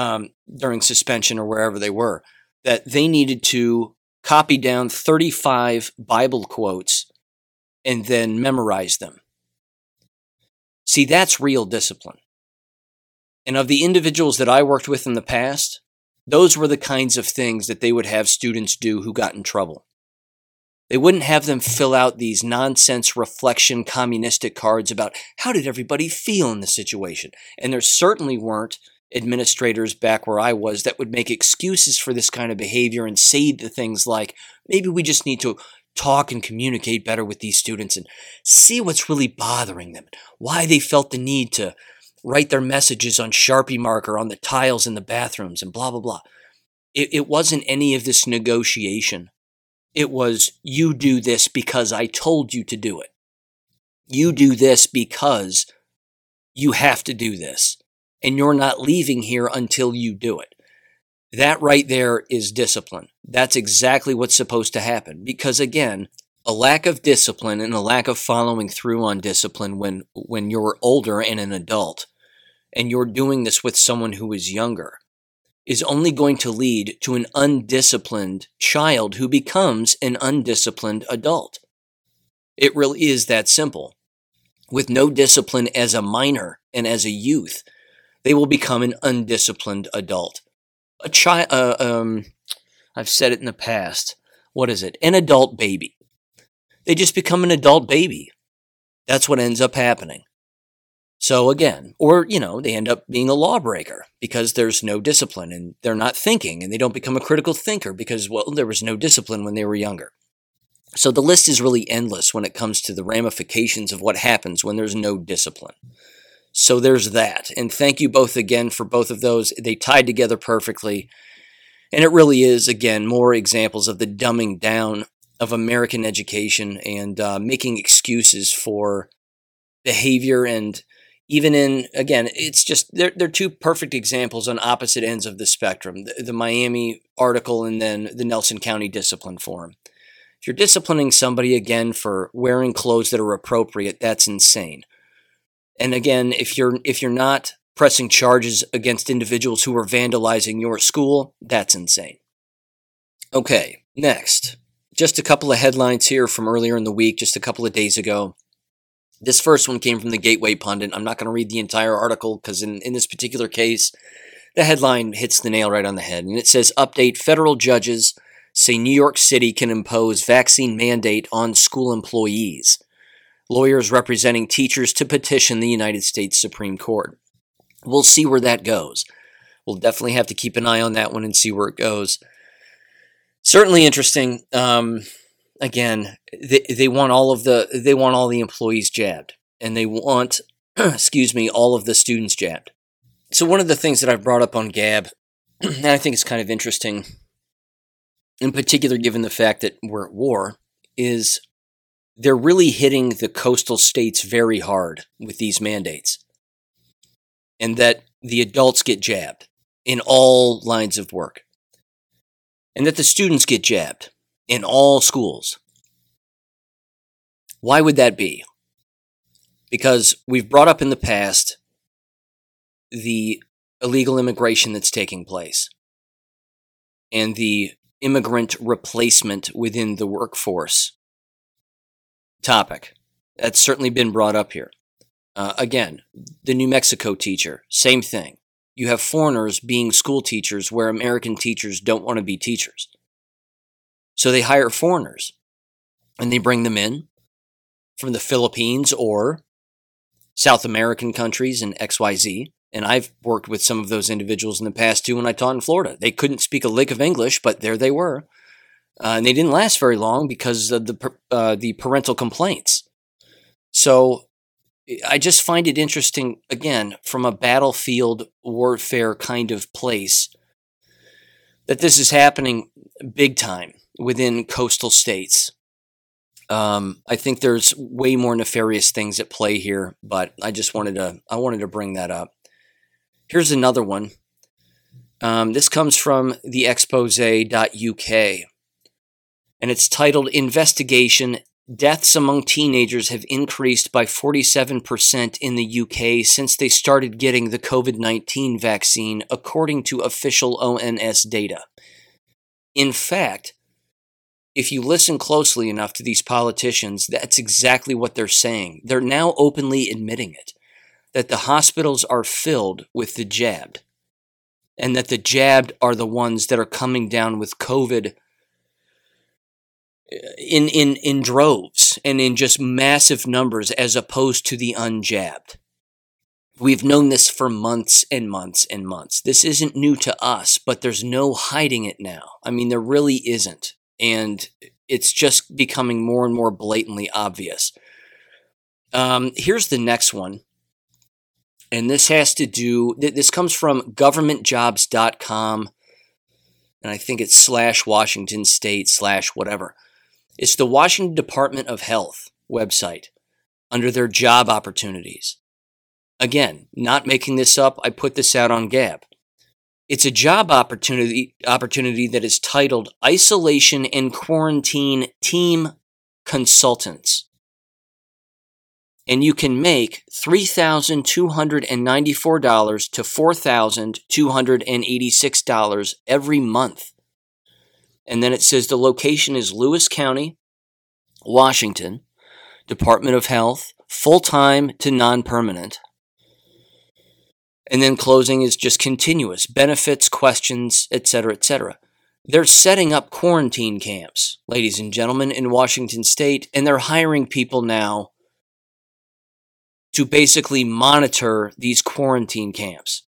during suspension or wherever they were, that they needed to copy down 35 Bible quotes and then memorize them. See, that's real discipline. And of the individuals that I worked with in the past, those were the kinds of things that they would have students do who got in trouble. They wouldn't have them fill out these nonsense reflection communistic cards about how did everybody feel in the situation. And there certainly weren't administrators back where I was that would make excuses for this kind of behavior and say the things like, maybe we just need to talk and communicate better with these students and see what's really bothering them, why they felt the need to write their messages on Sharpie marker on the tiles in the bathrooms and blah, blah, blah. It wasn't any of this negotiation. It was, you do this because I told you to do it. You do this because you have to do this, and you're not leaving here until you do it. That right there is discipline. That's exactly what's supposed to happen. Because again, a lack of discipline and a lack of following through on discipline when you're older and an adult, and you're doing this with someone who is younger, is only going to lead to an undisciplined child who becomes an undisciplined adult. It really is that simple. With no discipline as a minor and as a youth, they will become an undisciplined adult. A child, I've said it in the past. What is it? An adult baby. They just become an adult baby. That's what ends up happening. So again, they end up being a lawbreaker because there's no discipline and they're not thinking and they don't become a critical thinker because, there was no discipline when they were younger. So the list is really endless when it comes to the ramifications of what happens when there's no discipline. So there's that. And thank you both again for both of those. They tied together perfectly. And it really is, again, more examples of the dumbing down of American education and making excuses for behavior. And even it's just, they're two perfect examples on opposite ends of the spectrum, the Miami article and then the Nelson County discipline forum. If If you're disciplining somebody again for wearing clothes that are appropriate, that's insane. And again, if you're not pressing charges against individuals who are vandalizing your school, that's insane. Okay, next. Just a couple of headlines here from earlier in the week, just a couple of days ago. This first one came from the Gateway Pundit. I'm not going to read the entire article because in this particular case, the headline hits the nail right on the head. And it says, update, federal judges say New York City can impose vaccine mandate on school employees. Lawyers representing teachers to petition the United States Supreme Court. We'll see where that goes. We'll definitely have to keep an eye on that one and see where it goes. Certainly interesting. Again, they want all the employees jabbed, and they want all of the students jabbed. So one of the things that I've brought up on Gab, and I think it's kind of interesting, in particular given the fact that we're at war, is they're really hitting the coastal states very hard with these mandates, and that the adults get jabbed in all lines of work. And that the students get jabbed in all schools. Why would that be? Because we've brought up in the past the illegal immigration that's taking place and the immigrant replacement within the workforce topic. That's certainly been brought up here. Again, the New Mexico teacher, same thing. You have foreigners being school teachers where American teachers don't want to be teachers. So they hire foreigners, and they bring them in from the Philippines or South American countries and XYZ. And I've worked with some of those individuals in the past, too, when I taught in Florida. They couldn't speak a lick of English, but there they were. And they didn't last very long because of the parental complaints. So I just find it interesting, again, from a battlefield warfare kind of place, that this is happening big time within coastal states. I think there's way more nefarious things at play here, but I wanted to bring that up. Here's another one. This comes from the expose.uk, and it's titled Investigation: Deaths among teenagers have increased by 47% in the UK since they started getting the COVID-19 vaccine, according to official ONS data. In fact, if you listen closely enough to these politicians, that's exactly what they're saying. They're now openly admitting it, that the hospitals are filled with the jabbed, and that the jabbed are the ones that are coming down with COVID in droves and in just massive numbers, as opposed to the unjabbed. We've known this for months and months and months. This isn't new to us, but there's no hiding it now. I mean, there really isn't. And it's just becoming more and more blatantly obvious. Here's the next one. And this has to do, this comes from governmentjobs.com. And I think it's /Washington State/whatever. It's the Washington Department of Health website under their job opportunities. Again, not making this up. I put this out on Gab. It's a job opportunity that is titled Isolation and Quarantine Team Consultants. And you can make $3,294 to $4,286 every month. And then it says the location is Lewis County, Washington, Department of Health, full-time to non-permanent. And then closing is just continuous, benefits, questions, etc., etc. They're setting up quarantine camps, ladies and gentlemen, in Washington State, and they're hiring people now to basically monitor these quarantine camps.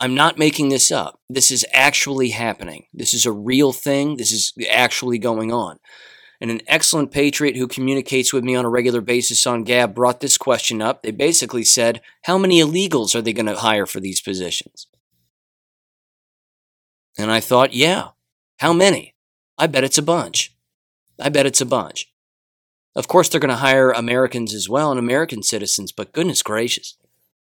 I'm not making this up. This is actually happening. This is a real thing. This is actually going on. And an excellent patriot who communicates with me on a regular basis on Gab brought this question up. They basically said, how many illegals are they going to hire for these positions? And I thought, yeah, how many? I bet it's a bunch. Of course, they're going to hire Americans as well and American citizens, but goodness gracious.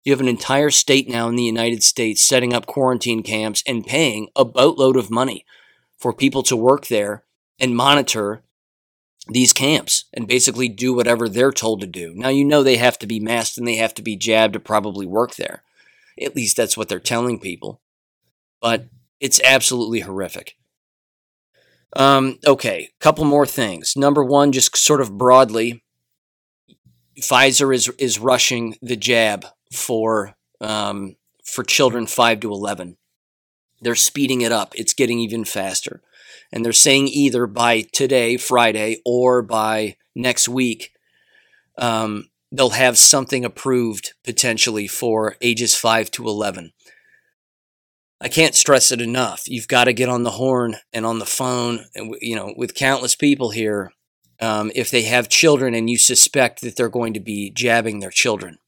You have an entire state now in the United States setting up quarantine camps and paying a boatload of money for people to work there and monitor these camps and basically do whatever they're told to do. Now, you know, they have to be masked and they have to be jabbed to probably work there. At least that's what they're telling people. But it's absolutely horrific. Okay, couple more things. Number one, just sort of broadly, Pfizer is rushing the jab for children 5 to 11. They're speeding it up. It's getting even faster. And they're saying either by today, Friday, or by next week, they'll have something approved potentially for ages 5 to 11. I can't stress it enough. You've got to get on the horn and on the phone, and you know, with countless people here, if they have children and you suspect that they're going to be jabbing their children,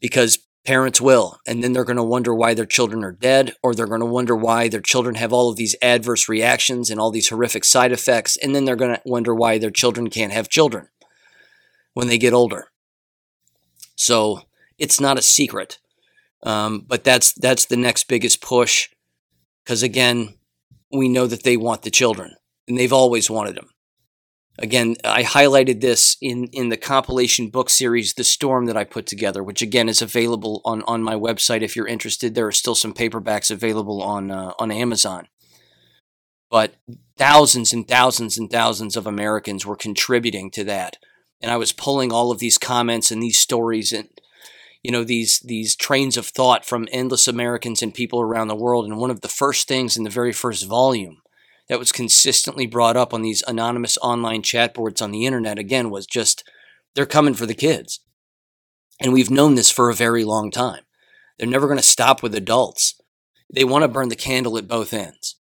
because parents will, and then they're going to wonder why their children are dead, or they're going to wonder why their children have all of these adverse reactions and all these horrific side effects, and then they're going to wonder why their children can't have children when they get older. So it's not a secret, but that's the next biggest push, because again, we know that they want the children, and they've always wanted them. Again, I highlighted this in the compilation book series, The Storm, that I put together, which again is available on my website if you're interested. There are still some paperbacks available on Amazon. But thousands and thousands and thousands of Americans were contributing to that. And I was pulling all of these comments and these stories and, you know, these trains of thought from endless Americans and people around the world. And one of the first things in the very first volume that was consistently brought up on these anonymous online chat boards on the internet, again, was just, they're coming for the kids. And we've known this for a very long time. They're never going to stop with adults. They want to burn the candle at both ends.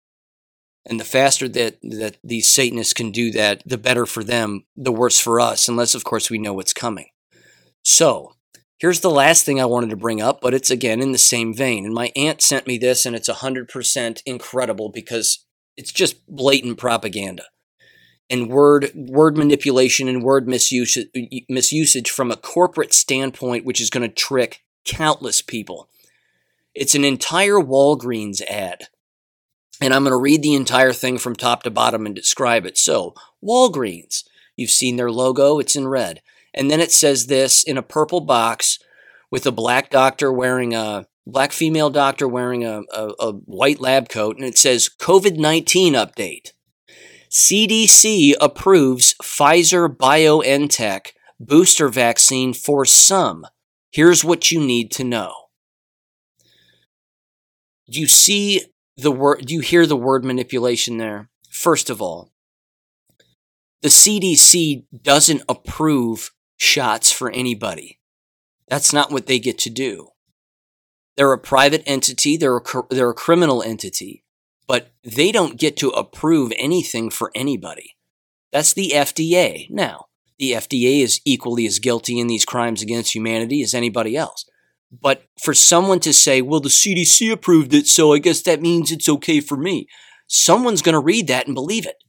And the faster that these Satanists can do that, the better for them, the worse for us, unless, of course, we know what's coming. So here's the last thing I wanted to bring up, but it's, again, in the same vein. And my aunt sent me this, and it's 100% incredible, because it's just blatant propaganda and word manipulation and word misusage from a corporate standpoint, which is going to trick countless people. It's an entire Walgreens ad, and I'm going to read the entire thing from top to bottom and describe it. So, Walgreens, you've seen their logo, it's in red. And then it says this in a purple box with a black female doctor wearing a white lab coat, and it says, COVID-19 update. CDC approves Pfizer BioNTech booster vaccine for some. Here's what you need to know. Do you see the word? Do you hear the word manipulation there? First of all, the CDC doesn't approve shots for anybody. That's not what they get to do. They're a private entity, they're a criminal entity, but they don't get to approve anything for anybody. That's the FDA. Now, the FDA is equally as guilty in these crimes against humanity as anybody else. But for someone to say, well, the CDC approved it, so I guess that means it's okay for me, someone's going to read that and believe it.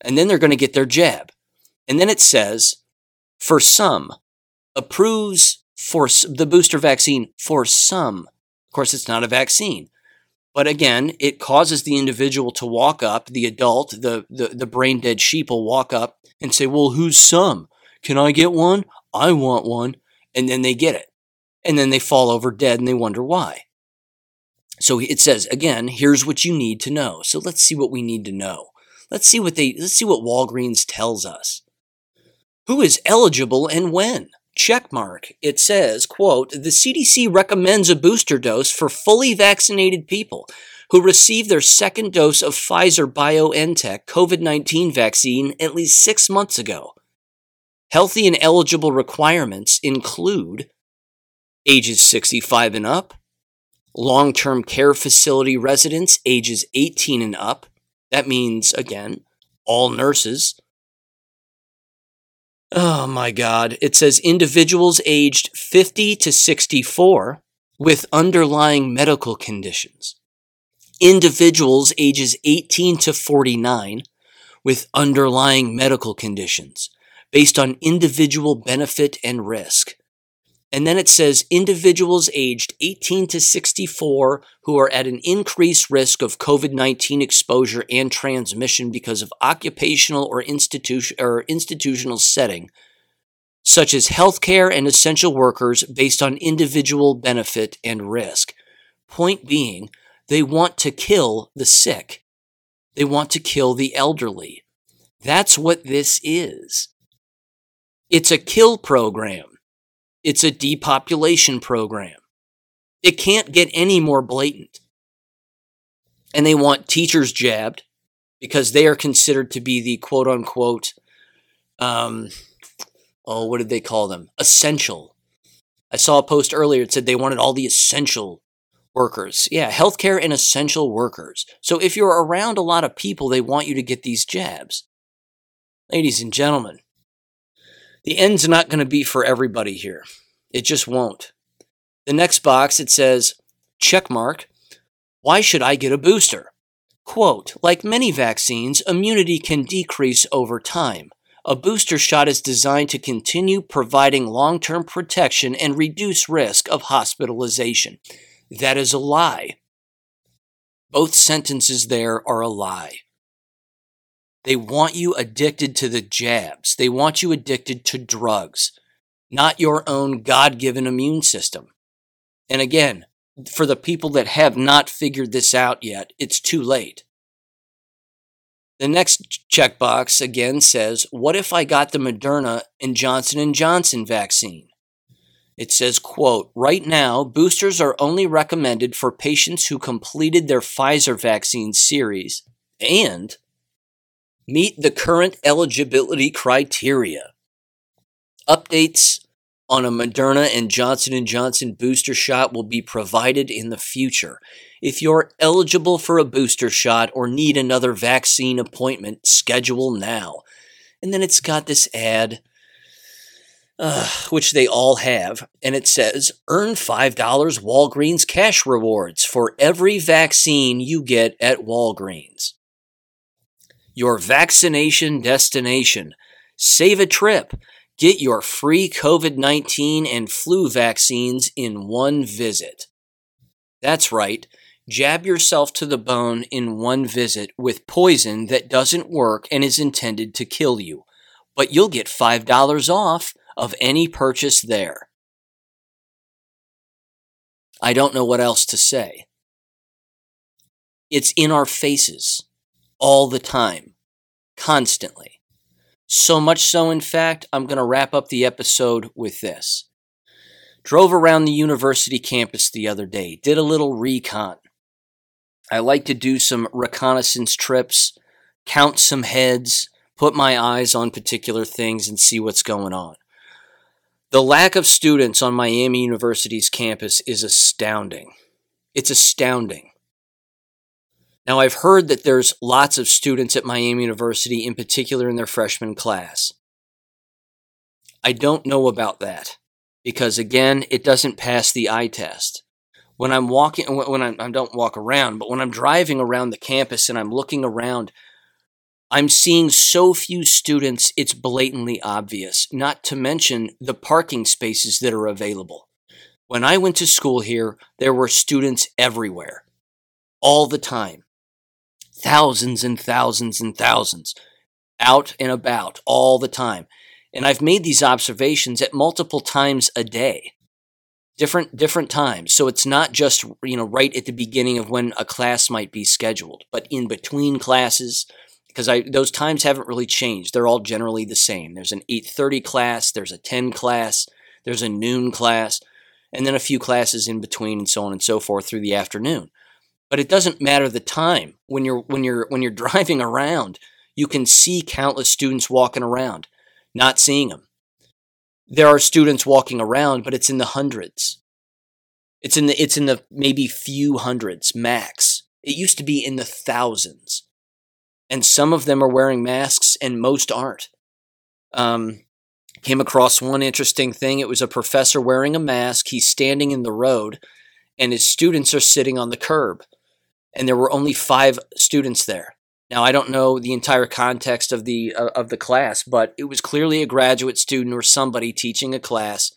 And then they're going to get their jab. And then it says, for some, approves for the booster vaccine for some. Of course, it's not a vaccine. But again, it causes the individual to walk up, the adult, the brain dead sheep will walk up and say, well, who's some? Can I get one? I want one. And then they get it. And then they fall over dead and they wonder why. So it says, again, here's what you need to know. So let's see what we need to know. Let's see what Walgreens tells us. Who is eligible and when? Checkmark. It says, quote, the CDC recommends a booster dose for fully vaccinated people who receive their second dose of Pfizer BioNTech COVID-19 vaccine at least 6 months ago. Healthy and eligible requirements include ages 65 and up, long-term care facility residents ages 18 and up. That means, again, all nurses. Oh my God. It says individuals aged 50 to 64 with underlying medical conditions. Individuals ages 18 to 49 with underlying medical conditions based on individual benefit and risk. And then it says individuals aged 18 to 64 who are at an increased risk of COVID-19 exposure and transmission because of occupational or institutional setting, such as healthcare and essential workers, based on individual benefit and risk. Point being, they want to kill the sick. They want to kill the elderly. That's what this is. It's a kill program. It's a depopulation program. It can't get any more blatant. And they want teachers jabbed because they are considered to be the quote-unquote, what did they call them? Essential. I saw a post earlier that said they wanted all the essential workers. Yeah, healthcare and essential workers. So if you're around a lot of people, they want you to get these jabs. Ladies and gentlemen, the end's not going to be for everybody here. It just won't. The next box, it says, check mark, why should I get a booster? Quote, like many vaccines, immunity can decrease over time. A booster shot is designed to continue providing long-term protection and reduce risk of hospitalization. That is a lie. Both sentences there are a lie. They want you addicted to the jabs. They want you addicted to drugs, not your own God-given immune system. And again, for the people that have not figured this out yet, it's too late. The next checkbox again says, what if I got the Moderna and Johnson and Johnson vaccine? It says, quote, right now, boosters are only recommended for patients who completed their Pfizer vaccine series and meet the current eligibility criteria. Updates on a Moderna and Johnson & Johnson booster shot will be provided in the future. If you're eligible for a booster shot or need another vaccine appointment, schedule now. And then it's got this ad, which they all have, and it says, earn $5 Walgreens cash rewards for every vaccine you get at Walgreens. Your vaccination destination. Save a trip. Get your free COVID-19 and flu vaccines in one visit. That's right. Jab yourself to the bone in one visit with poison that doesn't work and is intended to kill you. But you'll get $5 off of any purchase there. I don't know what else to say. It's in our faces. All the time. Constantly. So much so, in fact, I'm going to wrap up the episode with this. Drove around the university campus the other day. Did a little recon. I like to do some reconnaissance trips, count some heads, put my eyes on particular things, and see what's going on. The lack of students on Miami University's campus is astounding. It's astounding. Now, I've heard that there's lots of students at Miami University, in particular in their freshman class. I don't know about that because, again, it doesn't pass the eye test. When I'm walking, I don't walk around, but when I'm driving around the campus and I'm looking around, I'm seeing so few students, it's blatantly obvious, not to mention the parking spaces that are available. When I went to school here, there were students everywhere, all the time. Thousands and thousands and thousands out and about all the time. And I've made these observations at multiple times a day, different times. So it's not just, right at the beginning of when a class might be scheduled, but in between classes, because those times haven't really changed. They're all generally the same. There's an 8:30 class, there's a 10 class, there's a noon class, and then a few classes in between and so on and so forth through the afternoon. But it doesn't matter the time. When you're driving around, you can see countless students walking around, not seeing them. There are students walking around, but it's in the hundreds. It's in the maybe few hundreds max. It used to be in the thousands, and some of them are wearing masks, and most aren't. Came across one interesting thing. It was a professor wearing a mask. He's standing in the road, and his students are sitting on the curb. And there were only 5 students there. Now, I don't know the entire context of the class, but it was clearly a graduate student or somebody teaching a class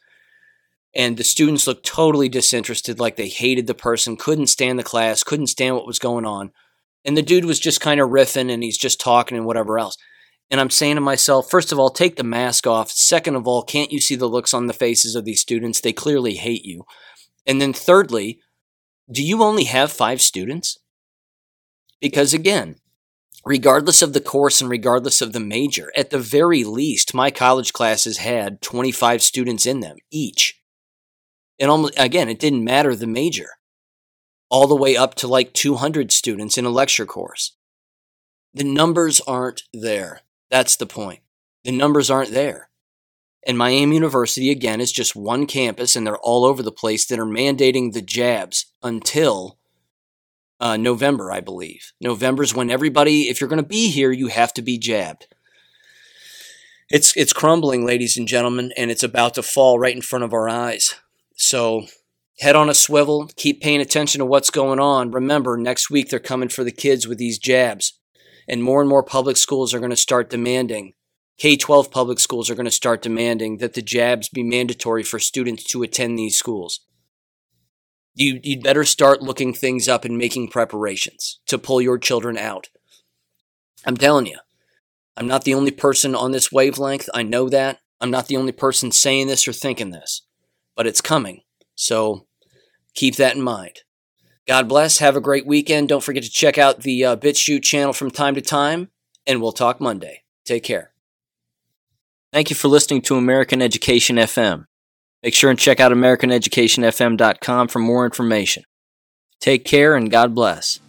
And the students looked totally disinterested, like they hated the person, couldn't stand the class, couldn't stand what was going on. And the dude was just kind of riffing and he's just talking and whatever else. And I'm saying to myself, first of all, take the mask off. Second of all, can't you see the looks on the faces of these students? They clearly hate you. And then thirdly, do you only have 5 students? Because again, regardless of the course and regardless of the major, at the very least, my college classes had 25 students in them each. And almost, again, it didn't matter the major, all the way up to like 200 students in a lecture course. The numbers aren't there. That's the point. The numbers aren't there. And Miami University, again, is just one campus, and they're all over the place that are mandating the jabs until November, I believe. November's when everybody, if you're going to be here, you have to be jabbed. It's crumbling, ladies and gentlemen, and it's about to fall right in front of our eyes. So head on a swivel, keep paying attention to what's going on. Remember, next week they're coming for the kids with these jabs. And more public schools are going to start demanding, K-12 public schools are going to start demanding that the jabs be mandatory for students to attend these schools. You'd better start looking things up and making preparations to pull your children out. I'm telling you, I'm not the only person on this wavelength. I know that. I'm not the only person saying this or thinking this. But it's coming, so keep that in mind. God bless. Have a great weekend. Don't forget to check out the BitChute channel from time to time, and we'll talk Monday. Take care. Thank you for listening to American Education FM. Make sure and check out AmericanEducationFM.com for more information. Take care, and God bless.